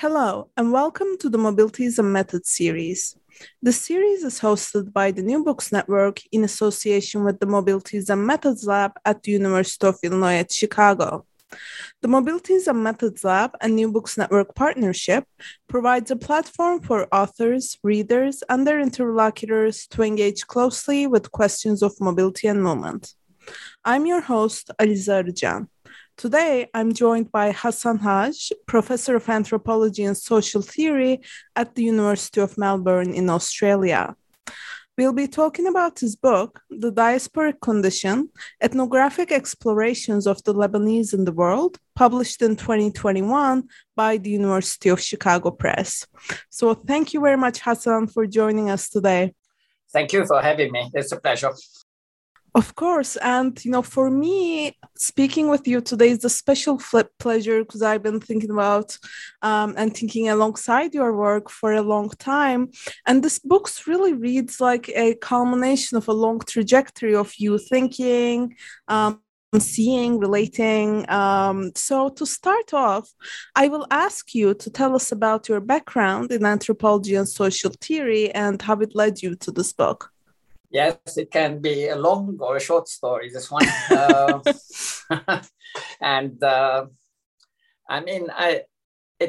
Hello, and welcome to the Mobilities and Methods series. The series is hosted by the New Books Network in association with the Mobilities and Methods Lab at the University of Illinois at Chicago. The Mobilities and Methods Lab and New Books Network partnership provides a platform for authors, readers, and their interlocutors to engage closely with questions of mobility and movement. I'm your host, Alizar Jan. Today, I'm joined by Ghassan Hage, Professor of Anthropology and Social Theory at the University of Melbourne in Australia. We'll be talking about his book, The Diasporic Condition: Ethnographic Explorations of the Lebanese in the World, published in 2021 by the University of Chicago Press. So thank you very much, Ghassan, for joining us today. Thank you for having me. It's a pleasure. Of course. And, for me, speaking with you today is a special pleasure because I've been thinking about and thinking alongside your work for a long time. And this book really reads like a culmination of a long trajectory of you thinking, seeing, relating. So to start off, I will ask you to tell us about your background in anthropology and social theory and how it led you to this book. Yes, it can be a long or a short story, this one. It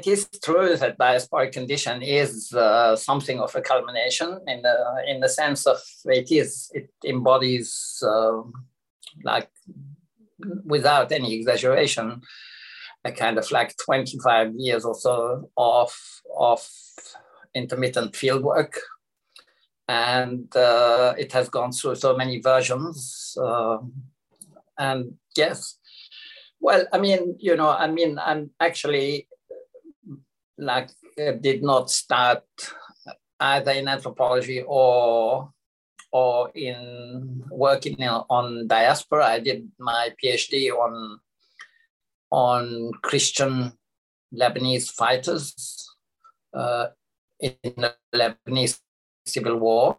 is true that diasporic condition is something of a culmination in the sense of it embodies, like without any exaggeration, a kind of like 25 years or so of intermittent fieldwork. And it has gone through so many versions. And yes, well, I'm actually did not start either in anthropology or in working on diaspora. I did my PhD on Christian Lebanese fighters in the Lebanese Civil War,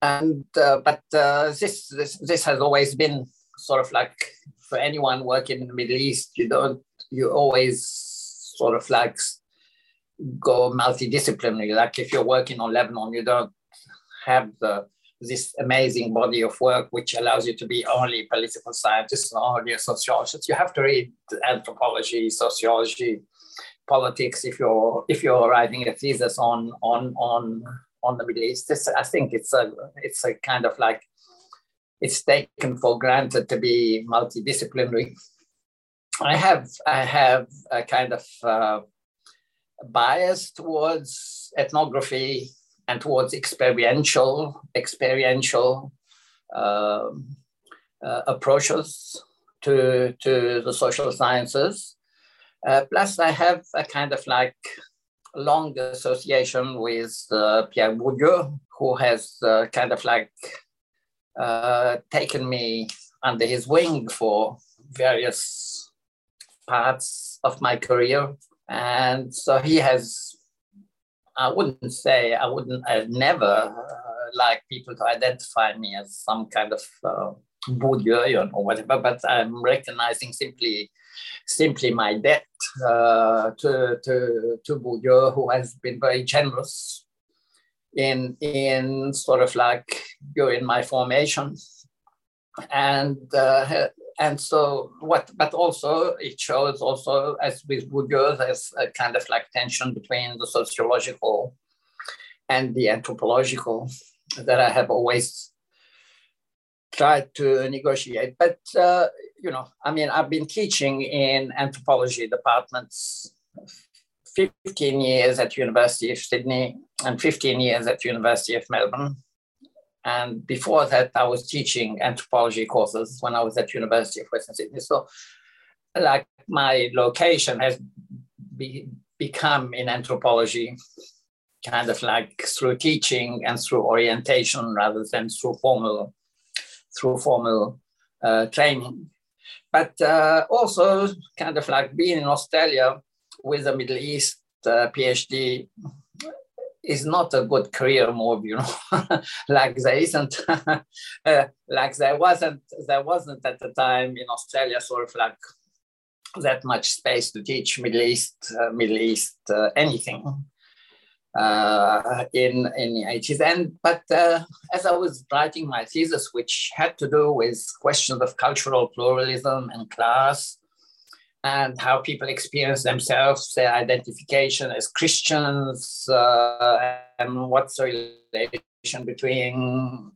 and this has always been sort of like, for anyone working in the Middle East, you always sort of like go multidisciplinary. Like if you're working on Lebanon, you don't have this amazing body of work which allows you to be only political scientist and only a sociologist. You have to read anthropology, sociology, politics, if you're writing a thesis on the Middle East. This, I think it's a kind of like, it's taken for granted to be multidisciplinary. I have a kind of bias towards ethnography and towards experiential approaches to the social sciences. Plus, I have a kind of like long association with Pierre Bourdieu, who has taken me under his wing for various parts of my career. And so he has, I never like people to identify me as some kind of Bourdieu or whatever, but I'm recognizing simply my debt to Bourdieu, who has been very generous in sort of like during my formation, but also it shows also, as with Bourdieu, there's a kind of like tension between the sociological and the anthropological that I have always tried to negotiate, but. I've been teaching in anthropology departments 15 years at University of Sydney and 15 years at University of Melbourne. And before that, I was teaching anthropology courses when I was at University of Western Sydney. So like my location has become in anthropology, kind of like through teaching and through orientation rather than through formal training. But also kind of like being in Australia with a Middle East PhD is not a good career move, you know. There wasn't at the time in Australia sort of like that much space to teach Middle East anything in the 80s. But as I was writing my thesis, which had to do with questions of cultural pluralism and class, and how people experience themselves, their identification as Christians, and what's the relation between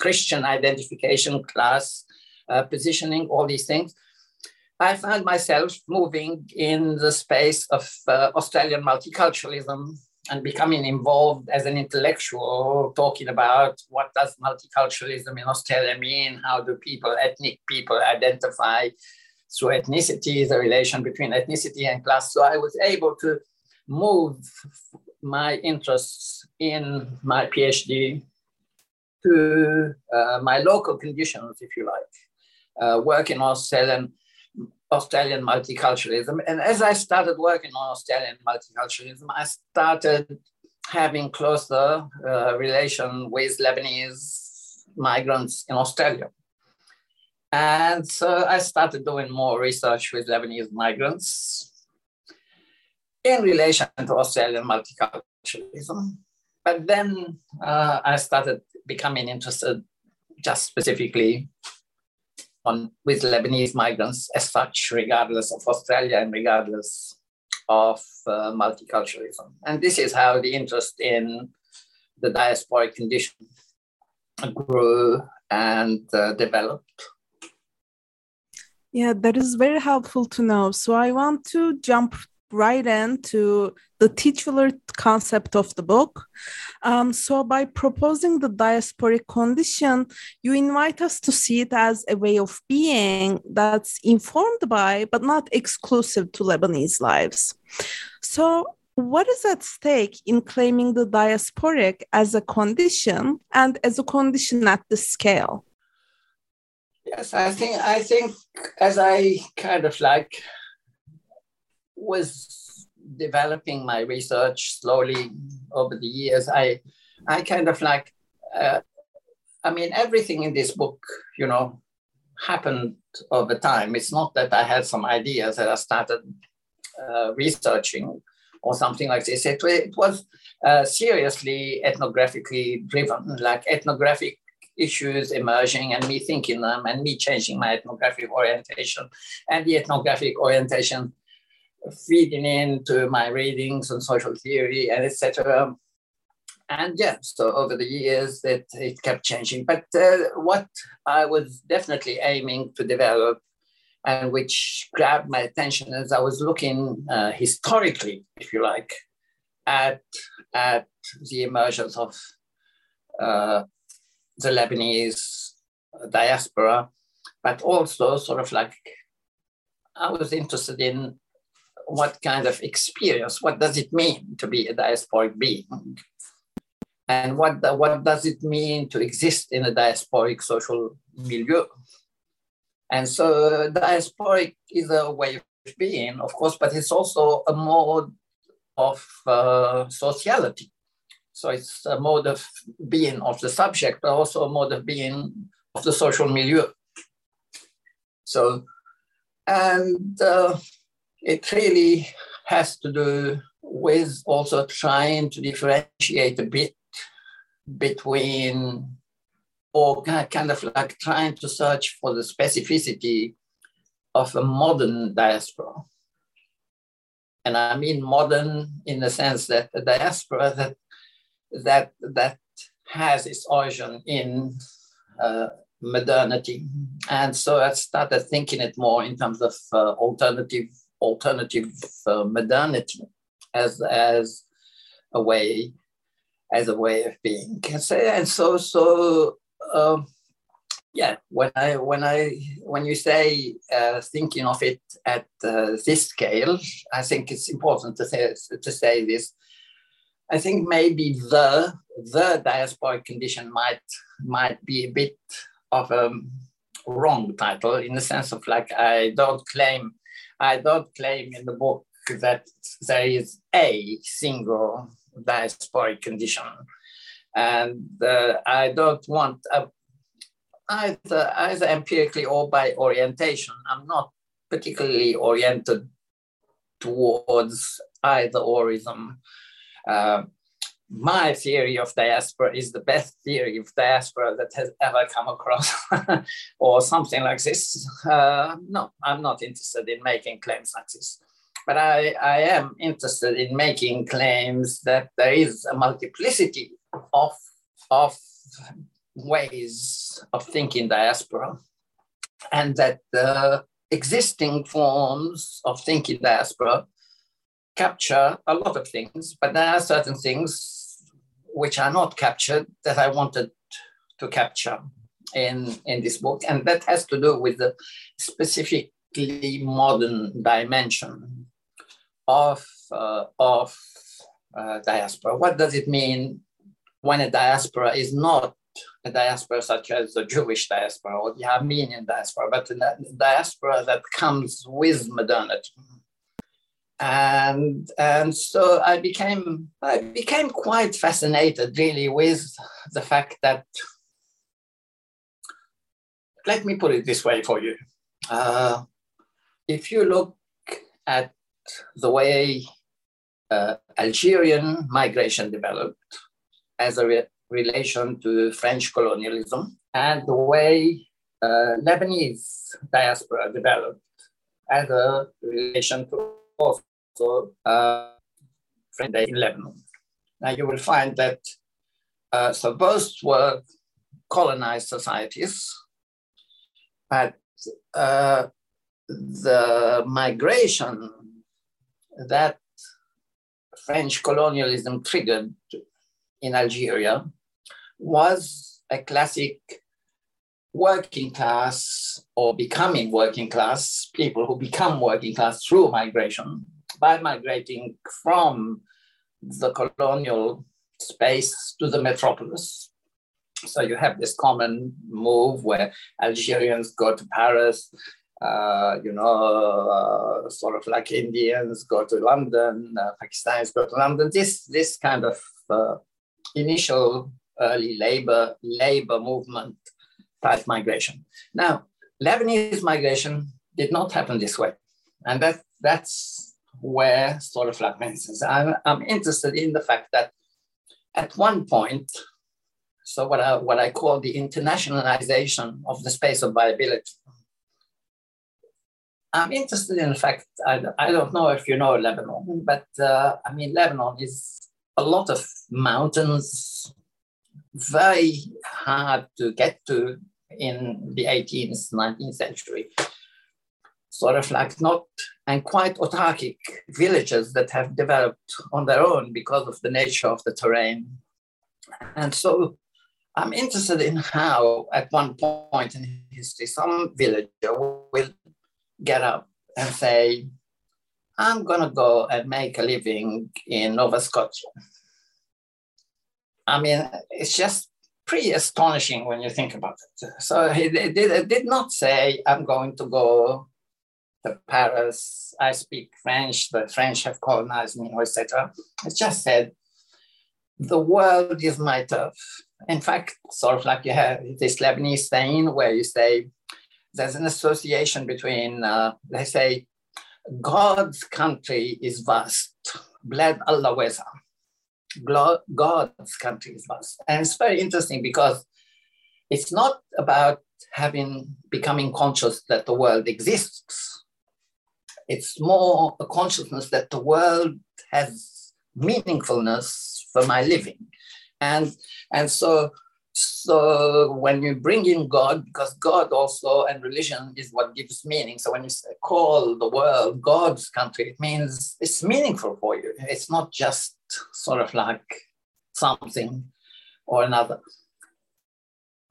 Christian identification, class, positioning, all these things. I found myself moving in the space of Australian multiculturalism and becoming involved as an intellectual, talking about what does multiculturalism in Australia mean? How do ethnic people identify through ethnicity, the relation between ethnicity and class? So I was able to move my interests in my PhD to my local conditions, if you like, work in Australian multiculturalism. And as I started working on Australian multiculturalism, I started having closer relation with Lebanese migrants in Australia. And so I started doing more research with Lebanese migrants in relation to Australian multiculturalism. But then I started becoming interested just specifically with Lebanese migrants as such, regardless of Australia and regardless of multiculturalism. And this is how the interest in the diasporic condition grew and developed. Yeah, that is very helpful to know. So I want to jump right into the titular concept of the book. So by proposing the diasporic condition, you invite us to see it as a way of being that's informed by, but not exclusive to, Lebanese lives. So what is at stake in claiming the diasporic as a condition, and as a condition at this scale? Yes, I think as I kind of like was developing my research slowly over the years, I kind of like, everything in this book, you know, happened over time. It's not that I had some ideas that I started researching or something like this. It was seriously ethnographically driven, like ethnographic issues emerging and me thinking them and me changing my ethnographic orientation and the ethnographic orientation feeding into my readings on social theory and etc. And yeah, so over the years it kept changing. But what I was definitely aiming to develop and which grabbed my attention as I was looking historically, if you like, at the emergence of the Lebanese diaspora, but also sort of like I was interested in what kind of experience, what does it mean to be a diasporic being? And what does it mean to exist in a diasporic social milieu? And so diasporic is a way of being, of course, but it's also a mode of sociality. So it's a mode of being of the subject, but also a mode of being of the social milieu. So, and it really has to do with also trying to differentiate a bit between, or kind of like trying to search for the specificity of a modern diaspora. And I mean modern in the sense that a diaspora that has its origin in modernity. And so I started thinking it more in terms of alternative modernity as a way of being. And so Yeah, when you say thinking of it at this scale, I think it's important to say this. I think maybe the diasporic condition might be a bit of a wrong title, in the sense of, like, I don't claim in the book that there is a single diasporic condition, and I don't want either empirically or by orientation. I'm not particularly oriented towards either orism. My theory of diaspora is the best theory of diaspora that has ever come across, or something like this. No, I'm not interested in making claims like this. But I am interested in making claims that there is a multiplicity of ways of thinking diaspora, and that the existing forms of thinking diaspora capture a lot of things, but there are certain things which are not captured that I wanted to capture in this book. And that has to do with the specifically modern dimension of diaspora. What does it mean when a diaspora is not a diaspora such as the Jewish diaspora or the Armenian diaspora, but a diaspora that comes with modernity? And so I became quite fascinated, really, with the fact that, let me put it this way for you. If you look at the way Algerian migration developed as a relation to French colonialism, and the way Lebanese diaspora developed as a relation to also French in Lebanon. Now you will find that so both were colonized societies, but the migration that French colonialism triggered in Algeria was a classic working class, or becoming working class, people who become working class through migration, by migrating from the colonial space to the metropolis. So you have this common move where Algerians go to Paris, sort of like Indians go to London, Pakistanis go to London, this kind of initial early labor movement type migration. Now, Lebanese migration did not happen this way. And that's where, sort of like, for instance, I'm interested in the fact that at one point, so what I call the internationalization of the space of viability. I'm interested in the fact, I don't know if you know Lebanon, but Lebanon is a lot of mountains, very hard to get to in the 18th, 19th century, sort of like not, and quite autarkic villages that have developed on their own because of the nature of the terrain. And so I'm interested in how at one point in history, some villager will get up and say, I'm gonna go and make a living in Nova Scotia. I mean, it's just pretty astonishing when you think about it. So he did not say, I'm going to go to Paris, I speak French, the French have colonized me, etc. It just said, the world is my turf. In fact, sort of like you have this Lebanese saying where you say, there's an association between, they say, God's country is vast, bled Allah wesa. God's country is vast. And it's very interesting because it's not about becoming conscious that the world exists. It's more a consciousness that the world has meaningfulness for my living. And so when you bring in God, because God also, and religion is what gives meaning. So when you call the world God's country, it means it's meaningful for you. It's not just sort of like something or another.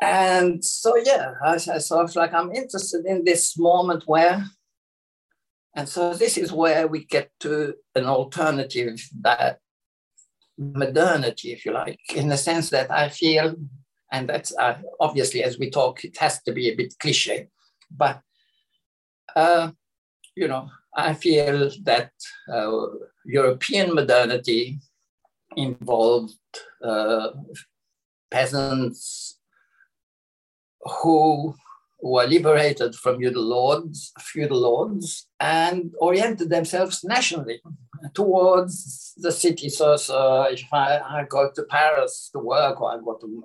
And so, yeah, I sort of like, I'm interested in this moment where, and so this is where we get to an alternative, that modernity, if you like, in the sense that I feel, and that's obviously as we talk, it has to be a bit cliche, but, you know, I feel that European modernity involved peasants who were liberated from feudal lords, and oriented themselves nationally towards the city. So if I go to Paris to work, or I go to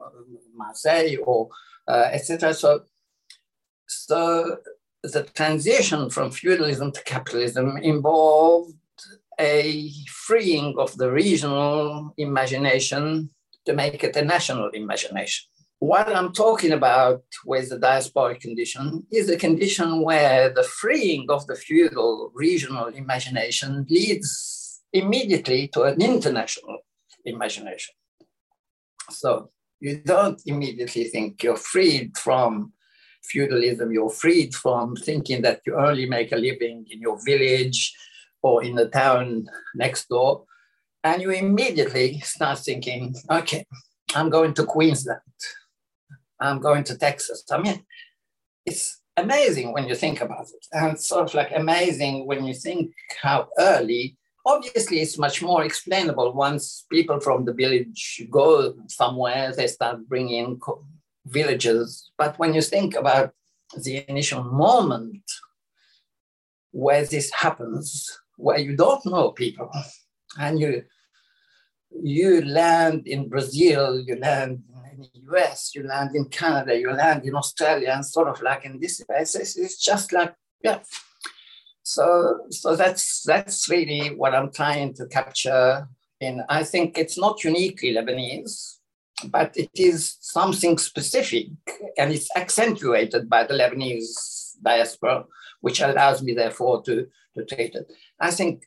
Marseille, or etc. So the transition from feudalism to capitalism involved a freeing of the regional imagination to make it a national imagination. What I'm talking about with the diasporic condition is a condition where the freeing of the feudal regional imagination leads immediately to an international imagination. So you don't immediately think you're freed from feudalism, you're freed from thinking that you only make a living in your village or in the town next door. And you immediately start thinking, okay, I'm going to Queensland. I'm going to Texas. I mean, it's amazing when you think about it. And sort of like amazing when you think how early, obviously it's much more explainable once people from the village go somewhere, they start bringing villages. But when you think about the initial moment where this happens, where you don't know people, and you land in Brazil, you land in the US, you land in Canada, you land in Australia, and sort of like in this place, it's just like, yeah. So that's really what I'm trying to capture. And I think it's not uniquely Lebanese, but it is something specific, and it's accentuated by the Lebanese diaspora, which allows me therefore to treat it. I think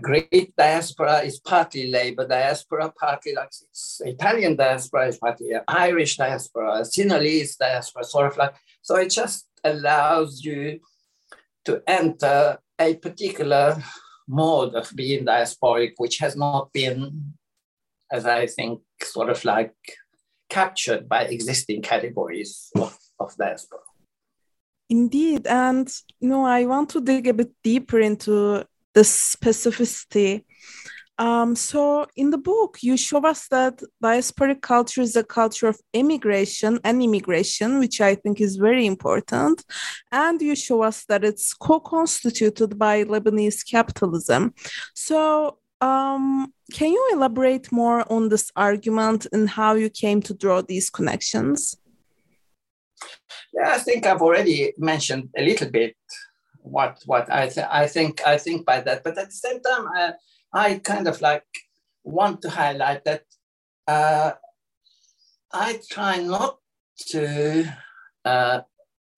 Greek diaspora is partly Labour diaspora, partly like this. Italian diaspora is partly Irish diaspora, Sinhalese diaspora, sort of like. So it just allows you to enter a particular mode of being diasporic, which has not been, as I think, sort of like captured by existing categories of diaspora. Indeed, and you know, I want to dig a bit deeper into the specificity. So in the book, you show us that diasporic culture is a culture of emigration and immigration, which I think is very important. And you show us that it's co-constituted by Lebanese capitalism. So can you elaborate more on this argument and how you came to draw these connections? Yeah, I think I've already mentioned a little bit what I think by that, but at the same time, I kind of like want to highlight that I try not to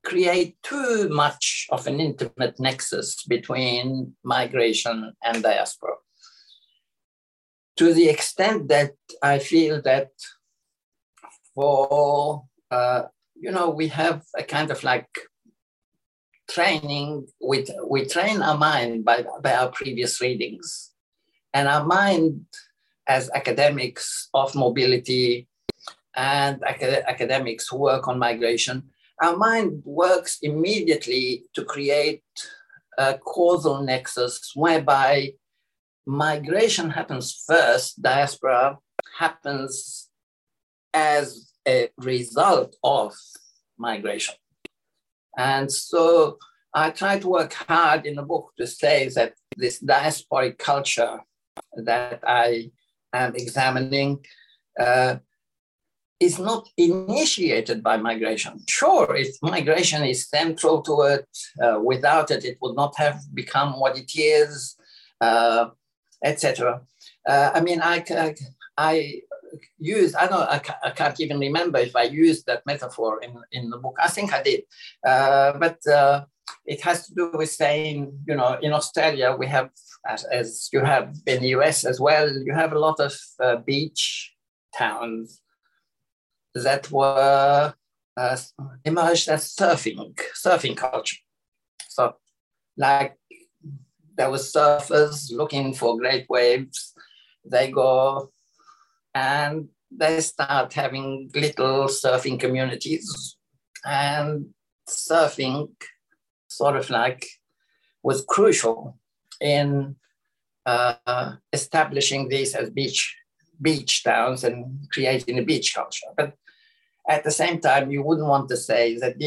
create too much of an intimate nexus between migration and diaspora, to the extent that I feel that for, you know, we have a kind of like training, we train our mind by our previous readings. And our mind as academics of mobility and academics who work on migration, our mind works immediately to create a causal nexus whereby migration happens first, diaspora happens as a result of migration. And so I try to work hard in the book to say that this diasporic culture that I am examining is not initiated by migration. Sure, if migration is central to it, without it, it would not have become what it is, etc. I mean, I used, I don't, I can't even remember if I used that metaphor in the book. I think I did, but it has to do with saying, you know, in Australia we have, as you have in the US as well, you have a lot of beach towns that were emerged as surfing culture. So like there were surfers looking for great waves, they go and they start having little surfing communities, and surfing sort of like was crucial in establishing these as beach towns and creating a beach culture. But at the same time, you wouldn't want to say that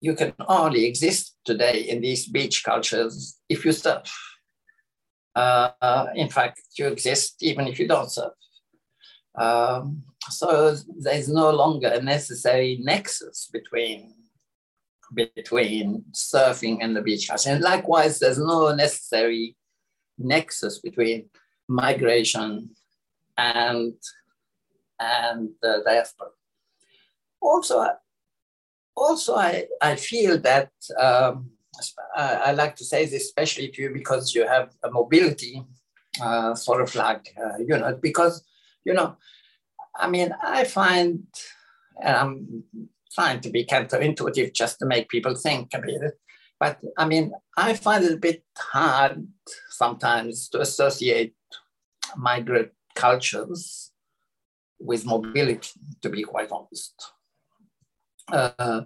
you can only exist today in these beach cultures if you surf. In fact, you exist even if you don't surf. So there's no longer a necessary nexus between surfing and the beach culture. And likewise, there's no necessary nexus between migration and the diaspora. Also, I feel that, I like to say this especially to you because you have a mobility, sort of like, because, I mean, I find, and I'm trying to be counterintuitive just to make people think about it, but I mean, I find it a bit hard sometimes to associate migrant cultures with mobility, to be quite honest. I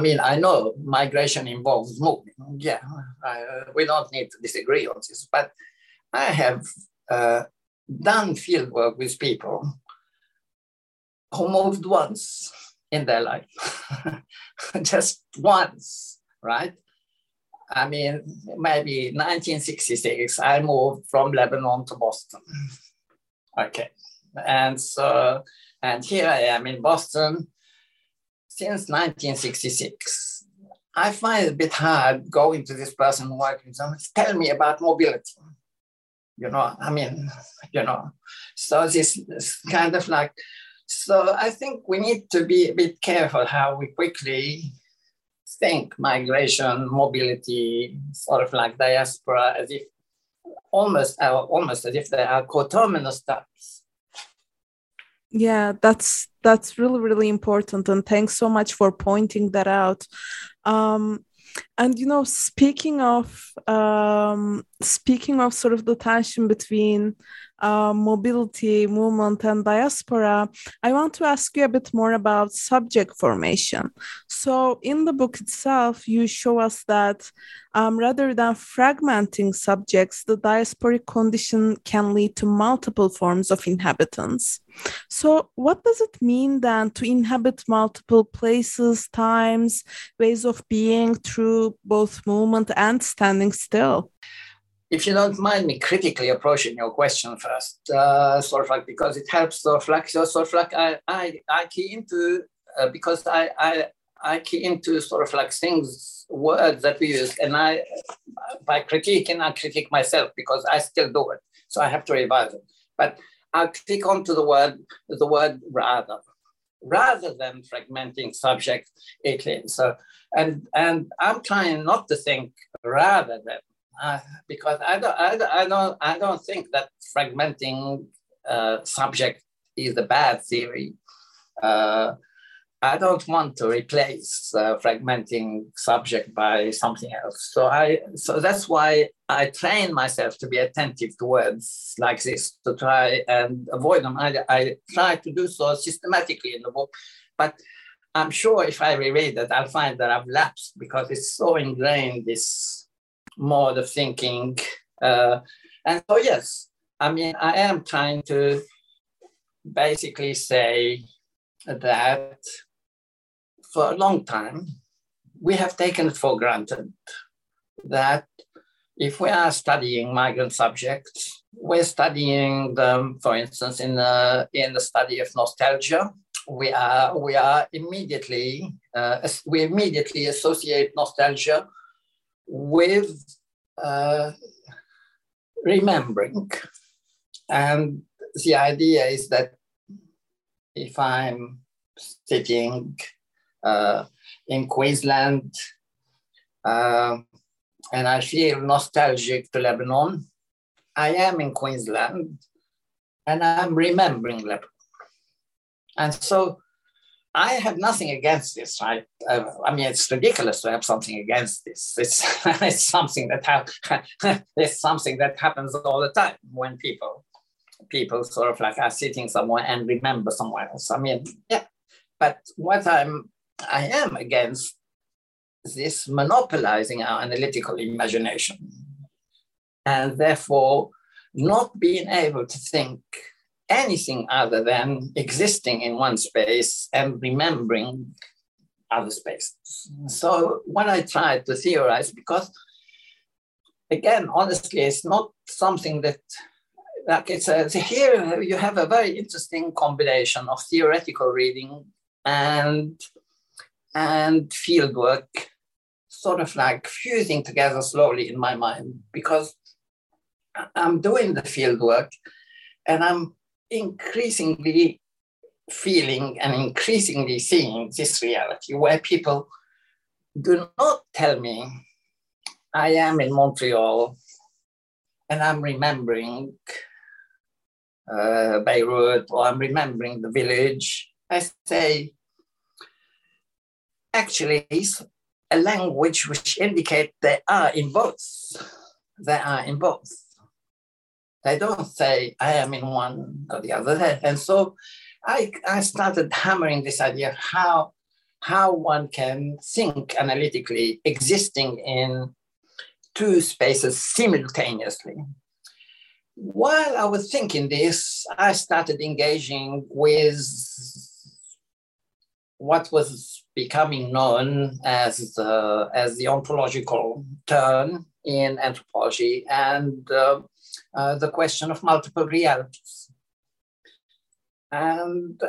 mean, I know migration involves moving. Yeah, we don't need to disagree on this, but I have done field work with people who moved once in their life, just once, right? I mean, maybe 1966, I moved from Lebanon to Boston. Okay, and so, and here I am in Boston since 1966. I find it a bit hard going to this person working with them, tell me about mobility. So this is kind of like, so I think we need to be a bit careful how we quickly think migration, mobility, sort of like diaspora, as if almost as if they are coterminous types. Yeah, that's really, really important. And thanks so much for pointing that out. And, speaking of sort of the tension between mobility, movement, and diaspora, I want to ask you a bit more about subject formation. So in the book itself, you show us that rather than fragmenting subjects, the diasporic condition can lead to multiple forms of inhabitants. So what does it mean then to inhabit multiple places, times, ways of being through both movement and standing still? If you don't mind me critically approaching your question first, because it helps I key into, because I key into things, words that we use, and by critiquing, I critique myself because I still do it, so I have to revise it. But I'll click onto the word rather than fragmenting subjects. So, and I'm trying not to think rather than. Because I don't think that fragmenting subject is a bad theory. I don't want to replace fragmenting subject by something else. So that's why I train myself to be attentive to words like this, to try and avoid them. I try to do so systematically in the book, but I'm sure if I reread it, I'll find that I've lapsed because it's so ingrained, this mode of thinking. And so, yes, I mean, I am trying to basically say that for a long time, we have taken it for granted that if we are studying migrant subjects, we're studying them, for instance, in the study of nostalgia, we immediately associate nostalgia with remembering. And the idea is that if I'm sitting in Queensland and I feel nostalgic to Lebanon, I am in Queensland and I'm remembering Lebanon. And so I have nothing against this, right? I mean, it's ridiculous to have something against this. It's something that it's something that happens all the time when people sort of like are sitting somewhere and remember someone else. I mean, yeah. But what I am against is this monopolizing our analytical imagination, and therefore not being able to think anything other than existing in one space and remembering other spaces. So when I tried to theorize, because again, honestly, it's not something that, like, here you have a very interesting combination of theoretical reading and field work, sort of like fusing together slowly in my mind, because I'm doing the field work and I'm increasingly feeling and increasingly seeing this reality where people do not tell me, I am in Montreal and I'm remembering Beirut, or I'm remembering the village. I say, actually, it's a language which indicates they are in both. They are in both. They don't say, I am in one or the other. And so I started hammering this idea how one can think analytically existing in two spaces simultaneously. While I was thinking this, I started engaging with what was becoming known as the ontological turn in anthropology, and the question of multiple realities. And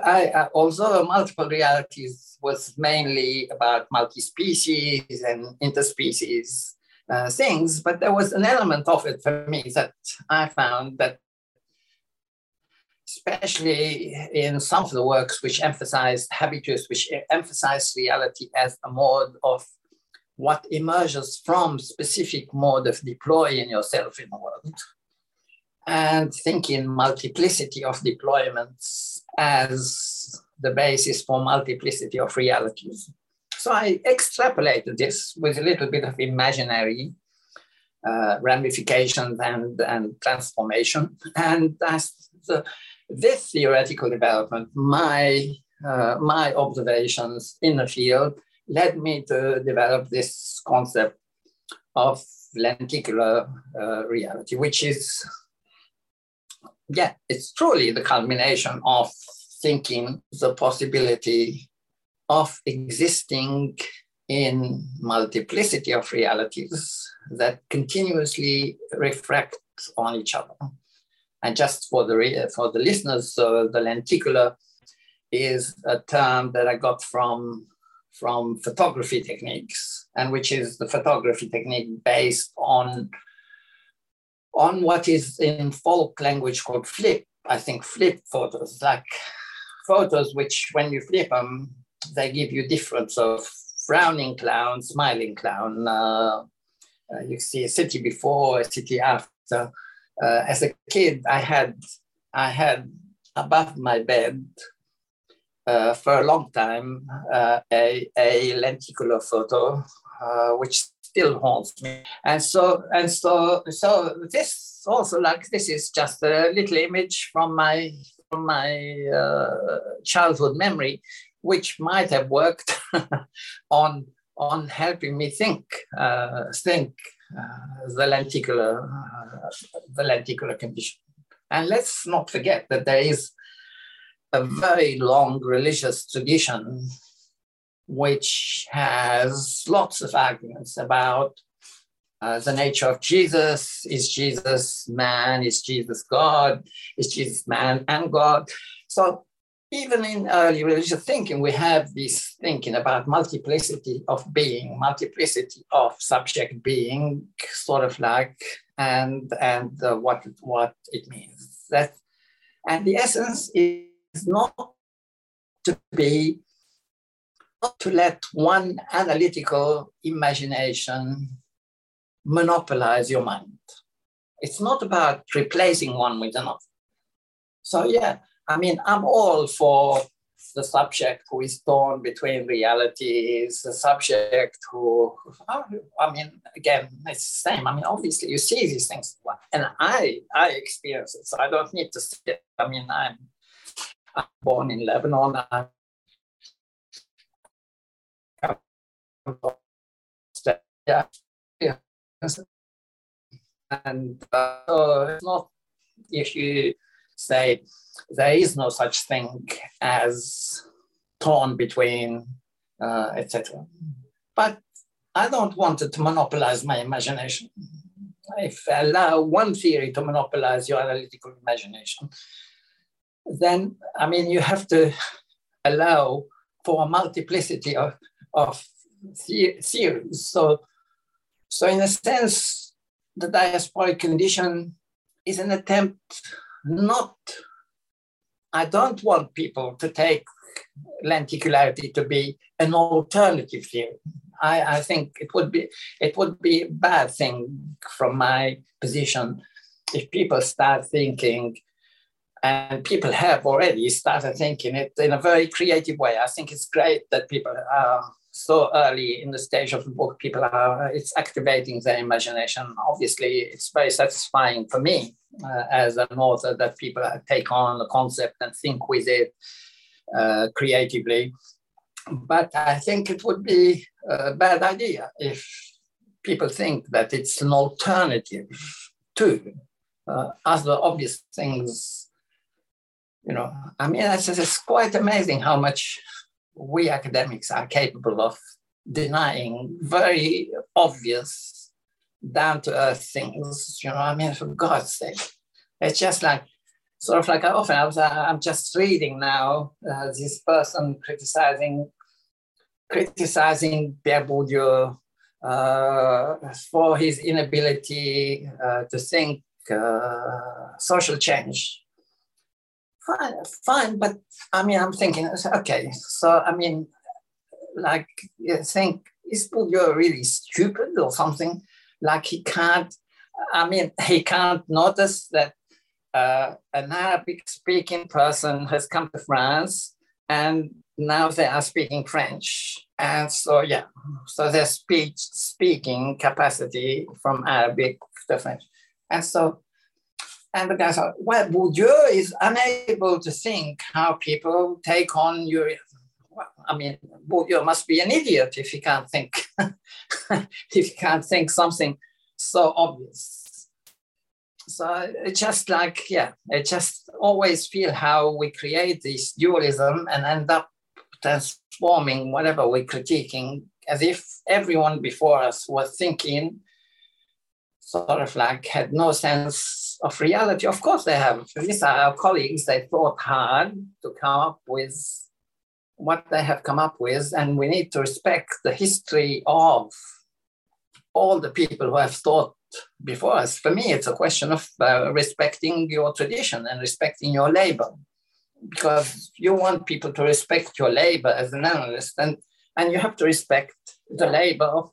although multiple realities was mainly about multi-species and interspecies things, but there was an element of it for me that I found that, especially in some of the works which emphasize habitus, which emphasize reality as a mode of what emerges from specific mode of deploying yourself in the world, and thinking multiplicity of deployments as the basis for multiplicity of realities. So I extrapolated this with a little bit of imaginary ramifications and transformation. And this theoretical development, my observations in the field, led me to develop this concept of lenticular reality, which is, yeah, it's truly the culmination of thinking the possibility of existing in multiplicity of realities that continuously reflect on each other. And just for the listeners, so the lenticular is a term that I got from photography techniques, and which is the photography technique based on what is in folk language called flip. I think flip photos, like photos which when you flip them, they give you difference of frowning clown, smiling clown. You see a city before, a city after. As a kid, I had above my bed for a long time a lenticular photo, which still haunts me. And so this also, like, this is just a little image from my childhood memory, which might have worked on helping me think the lenticular condition. And let's not forget that there is a very long religious tradition which has lots of arguments about the nature of Jesus. Is Jesus man? Is Jesus God? Is Jesus man and God? So even in early religious thinking, we have this thinking about multiplicity of being, multiplicity of subject being, sort of like, and what it means. And the essence is not to let one analytical imagination monopolize your mind. It's not about replacing one with another. So yeah, I mean, I'm all for the subject who is torn between realities, the subject who, I mean, again, it's the same. I mean, obviously you see these things, and I experience it, so I don't need to see it. I mean, I'm born in Lebanon. I'm and it's not if you say there is no such thing as torn between, etc. But I don't want it to monopolize my imagination. If I allow one theory to monopolize your analytical imagination, then, I mean, you have to allow for a multiplicity of theories. So in a sense, the diasporic condition is an attempt not, I don't want people to take lenticularity to be an alternative theory. I think it would be a bad thing from my position if people start thinking, and people have already started thinking it in a very creative way. I think it's great that people are so early in the stage of the book, it's activating their imagination. Obviously, it's very satisfying for me as an author that people take on the concept and think with it creatively. But I think it would be a bad idea if people think that it's an alternative to other obvious things. You know, I mean, it's quite amazing how much we academics are capable of denying very obvious, down-to-earth things. You know, I mean, for God's sake, it's just like, sort of like I'm just reading now this person criticizing Pierre Bourdieu for his inability to think social change. Fine, but I mean, I'm thinking, okay, so I mean, like, you think, is Bourdieu really stupid or something? Like he can't notice that an Arabic-speaking person has come to France and now they are speaking French. And so, yeah, so their speaking capacity from Arabic to French. And so, and the guy said, well, Bourdieu is unable to think how people take on your... Well, I mean, Bourdieu must be an idiot if he can't think, if he can't think something so obvious. So it's just like, yeah, I just always feel how we create this dualism and end up transforming whatever we're critiquing as if everyone before us was thinking sort of like had no sense of reality. Of course they have. These are our colleagues. They thought hard to come up with what they have come up with. And we need to respect the history of all the people who have thought before us. For me, it's a question of respecting your tradition and respecting your labor, because you want people to respect your labor as an analyst, and you have to respect the labor of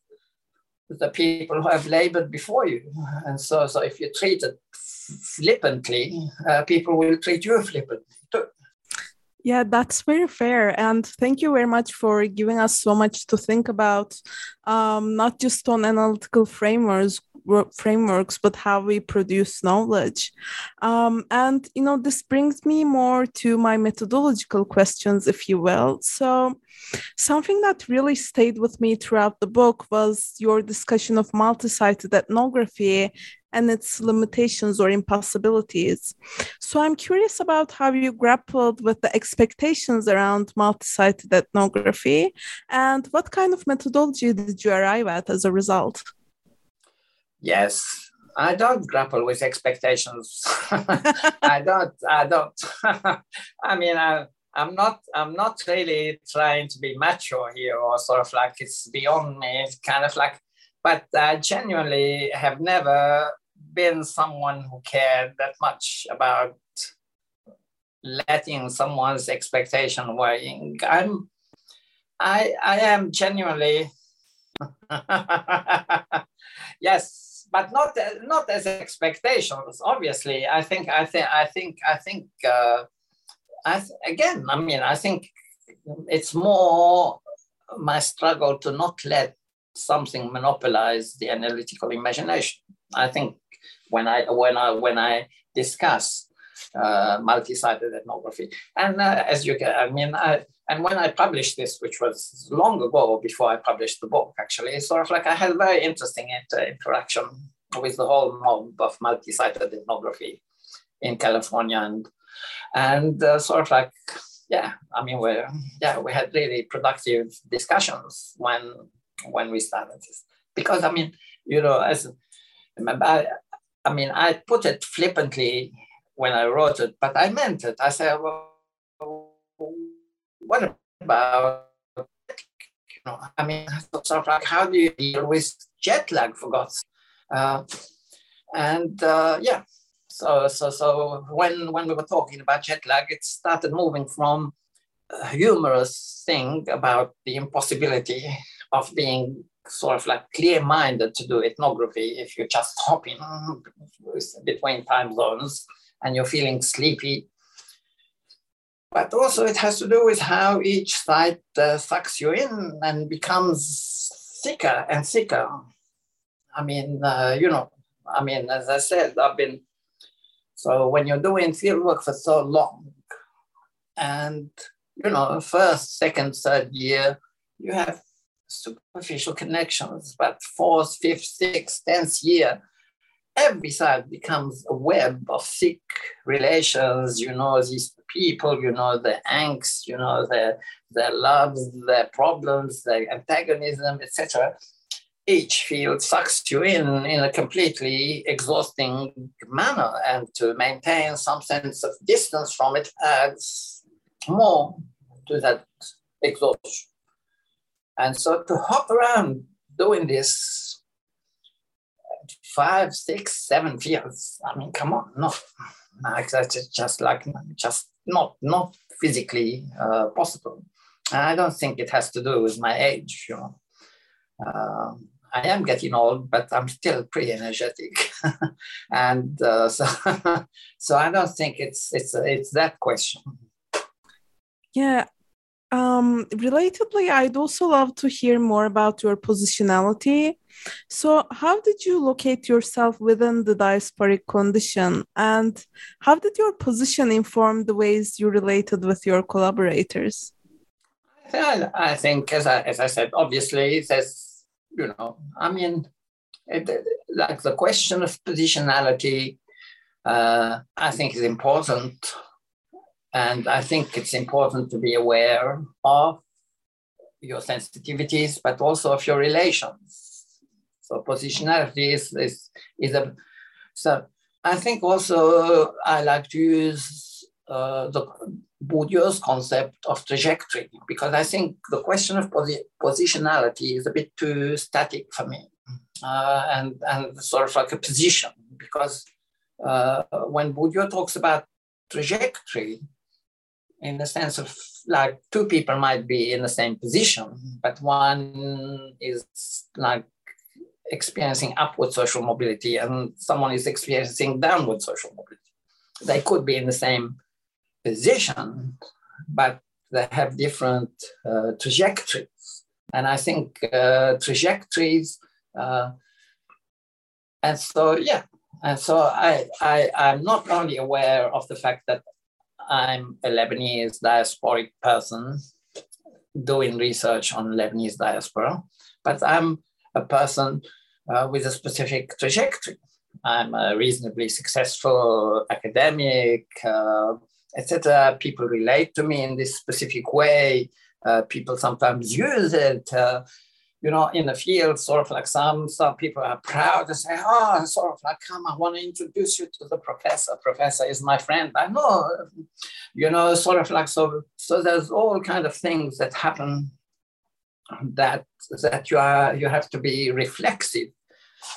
the people who have labored before you. And so if you treat it flippantly, people will treat you flippantly too. Yeah, that's very fair. And thank you very much for giving us so much to think about, not just on analytical frameworks, but how we produce knowledge. And, you know, this brings me more to my methodological questions, if you will. So something that really stayed with me throughout the book was your discussion of multi-sided ethnography and its limitations or impossibilities. So I'm curious about how you grappled with the expectations around multi-sided ethnography and what kind of methodology did you arrive at as a result? Yes, I don't grapple with expectations. I don't. I mean, I'm not really trying to be macho here or sort of like it's beyond me. It's kind of like, but I genuinely have never been someone who cared that much about letting someone's expectation worrying. I am genuinely, yes. But not as expectations. Obviously, I think I think it's more my struggle to not let something monopolize the analytical imagination. I think when I discuss multi-sided ethnography, and as you can, and when I published this, which was long ago before I published the book, actually, it's sort of like I had a very interesting interaction with the whole mob of multi-sided ethnography in California, and sort of like, we had really productive discussions when we started this, because I put it flippantly when I wrote it, but I meant it. I said, well, what about, sort of like, how do you deal with jet lag, for God's sake? So when we were talking about jet lag, it started moving from a humorous thing about the impossibility of being sort of like clear-minded to do ethnography if you're just hopping between time zones and you're feeling sleepy. But also it has to do with how each site sucks you in and becomes thicker and thicker. As I said, so when you're doing field work for so long, and, first, second, third year, you have superficial connections, but fourth, fifth, sixth, 10th year, every side becomes a web of thick relations, these people, the angst, their loves, their problems, their antagonism, etc. Each field sucks you in a completely exhausting manner, and to maintain some sense of distance from it adds more to that exhaustion. And so to hop around doing this 5, 6, 7 fields, come on, no. That's just like, not physically possible. And I don't think it has to do with my age, I am getting old, but I'm still pretty energetic, and so I don't think it's that question. Yeah. Relatedly, I'd also love to hear more about your positionality. So, how did you locate yourself within the diasporic condition, and how did your position inform the ways you related with your collaborators? I think, as I said, obviously, there's. Like the question of positionality, I think is important. And I think it's important to be aware of your sensitivities, but also of your relations. So positionality so I think also I like to use Bourdieu's concept of trajectory, because I think the question of positionality is a bit too static for me, and sort of like a position, because when Bourdieu talks about trajectory, in the sense of like two people might be in the same position, but one is like experiencing upward social mobility and someone is experiencing downward social mobility. They could be in the same position, but they have different trajectories. And I think trajectories, I'm not only aware of the fact that I'm a Lebanese diasporic person doing research on Lebanese diaspora, but I'm a person with a specific trajectory. I'm a reasonably successful academic, etc. People relate to me in this specific way. People sometimes use it, in the field, sort of like some people are proud to say, come, I want to introduce you to the professor. Professor is my friend. I know, so there's all kinds of things that happen that you have to be reflexive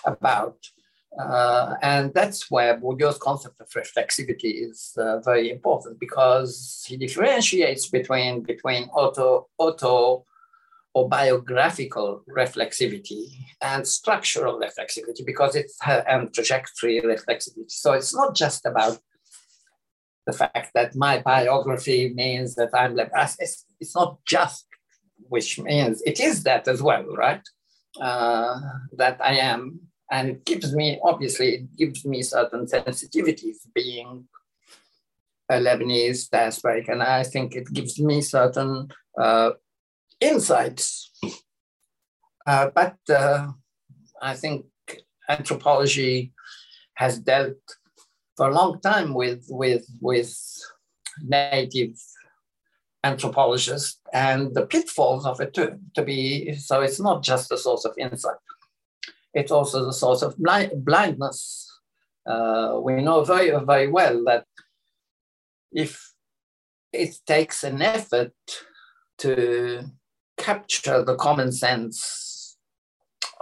about. And that's where Bourdieu's concept of reflexivity is very important, because he differentiates between auto or biographical reflexivity and structural reflexivity, because it's and trajectory reflexivity. So it's not just about the fact that my biography means that I'm Lebanese. It's not just, which means it is that as well, right? That I am. And it gives me, obviously, it gives me certain sensitivities being a Lebanese diasporic. And I think it gives me certain insights. But I think anthropology has dealt for a long time with native anthropologists and the pitfalls of it too, to be, so it's not just a source of insight. It's also the source of blindness. We know very, very well that if it takes an effort to capture the common sense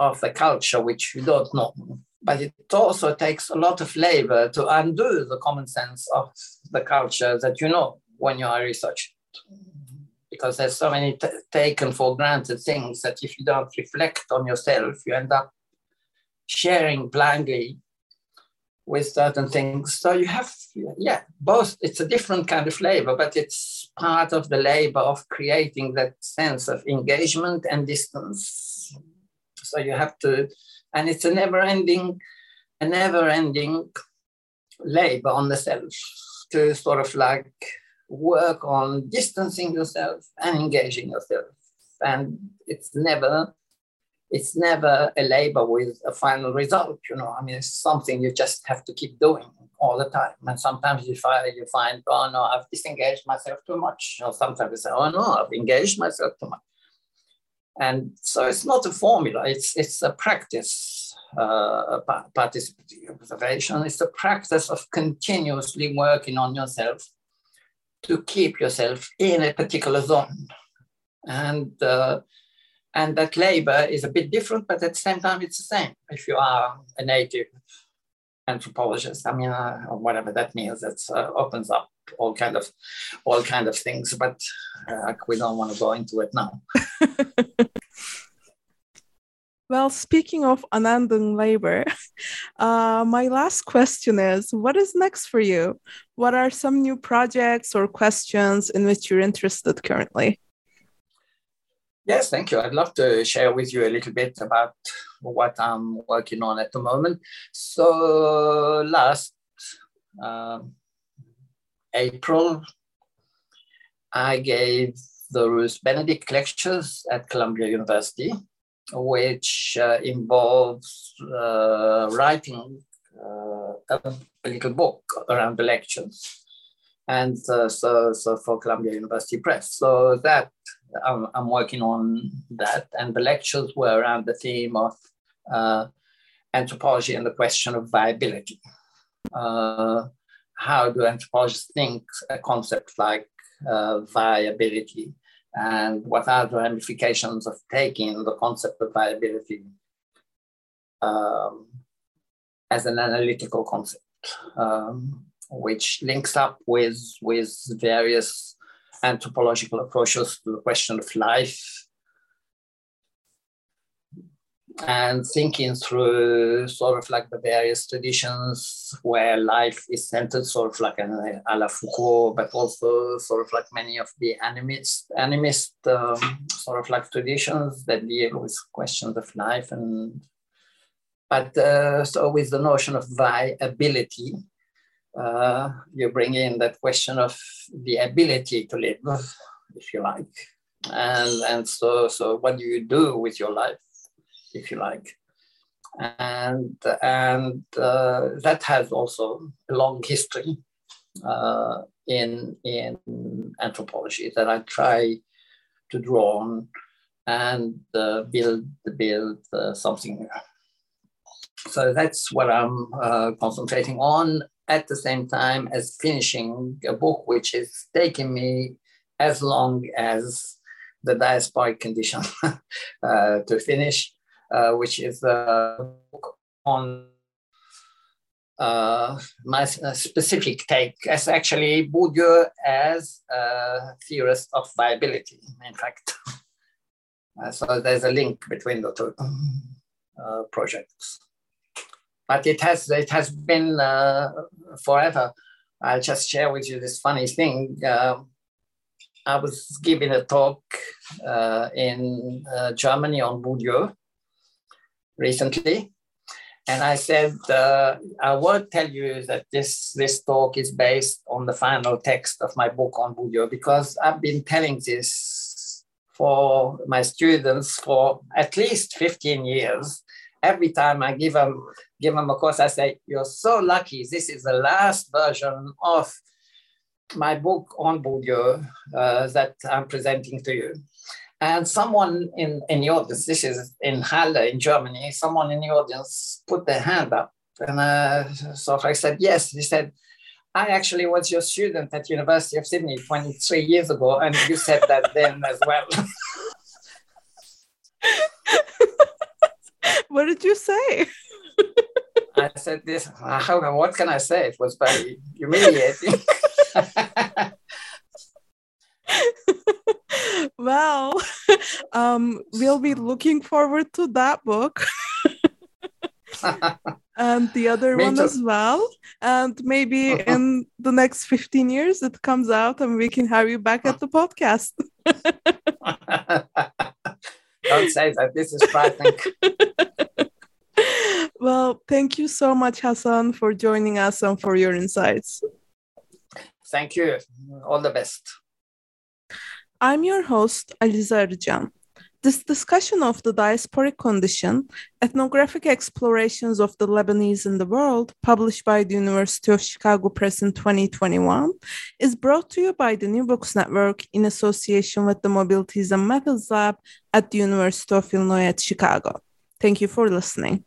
of the culture, which you don't know, but it also takes a lot of labor to undo the common sense of the culture that you know when you are researching it. Because there's so many taken for granted things that if you don't reflect on yourself, you end up sharing blindly with certain things. So you have, yeah, both, it's a different kind of flavor, but it's part of the labor of creating that sense of engagement and distance. So you have to, and it's a never-ending labor on the self to sort of like work on distancing yourself and engaging yourself. And it's never a labor with a final result, you know. I mean, it's something you just have to keep doing all the time. And sometimes you find, oh no, I've disengaged myself too much. Or sometimes you say, oh no, I've engaged myself too much. And so it's not a formula, it's a practice, participative observation. It's a practice of continuously working on yourself to keep yourself in a particular zone. And that labor is a bit different, but at the same time, it's the same. If you are a native anthropologist, I mean, whatever that means, that opens up all kind of things. But we don't want to go into it now. Well, speaking of unending labor, my last question is: what is next for you? What are some new projects or questions in which you're interested currently? Yes, thank you. I'd love to share with you a little bit about what I'm working on at the moment. So last April, I gave the Ruth Benedict Lectures at Columbia University, which involves writing a little book around the lectures. And so for Columbia University Press. So that I'm working on that, and the lectures were around the theme of anthropology and the question of viability. How do anthropologists think a concept like viability, and what are the ramifications of taking the concept of viability as an analytical concept, which links up with various anthropological approaches to the question of life, and thinking through sort of like the various traditions where life is centered, sort of like an a la Foucault, but also sort of like many of the animist sort of like traditions that deal with questions of life, so with the notion of viability. You bring in that question of the ability to live, if you like, and so what do you do with your life, if you like, and that has also a long history in anthropology that I try to draw on and build something new. So that's what I'm concentrating on, at the same time as finishing a book which is taking me as long as The Diasporic Condition to finish, which is a book on my specific take as actually Bourdieu as a theorist of viability, in fact. So there's a link between the two projects. But it has been forever I'll just share with you this funny thing. I was giving a talk in Germany on Bourdieu recently. And I said, I will tell you that this talk is based on the final text of my book on Bourdieu, because I've been telling this for my students for at least 15 years. Every time I give them a course, I say, you're so lucky. This is the last version of my book on Bourdieu that I'm presenting to you. And someone in the audience, this is in Halle in Germany, someone in the audience put their hand up. And so I said, yes. He said, I actually was your student at University of Sydney 23 years ago, and you said that then as well. What did you say? I said this, what can I say? It was very humiliating. Wow, we'll be looking forward to that book and the other one as well. And maybe in the next 15 years it comes out and we can have you back at the podcast. Don't say that, this is frightening. Well, thank you so much, Ghassan, for joining us and for your insights. Thank you. All the best. I'm your host, Alizar Jan. This discussion of The Diasporic Condition, Ethnographic Explorations of the Lebanese in the World, published by the University of Chicago Press in 2021, is brought to you by the New Books Network in association with the Mobilities and Methods Lab at the University of Illinois at Chicago. Thank you for listening.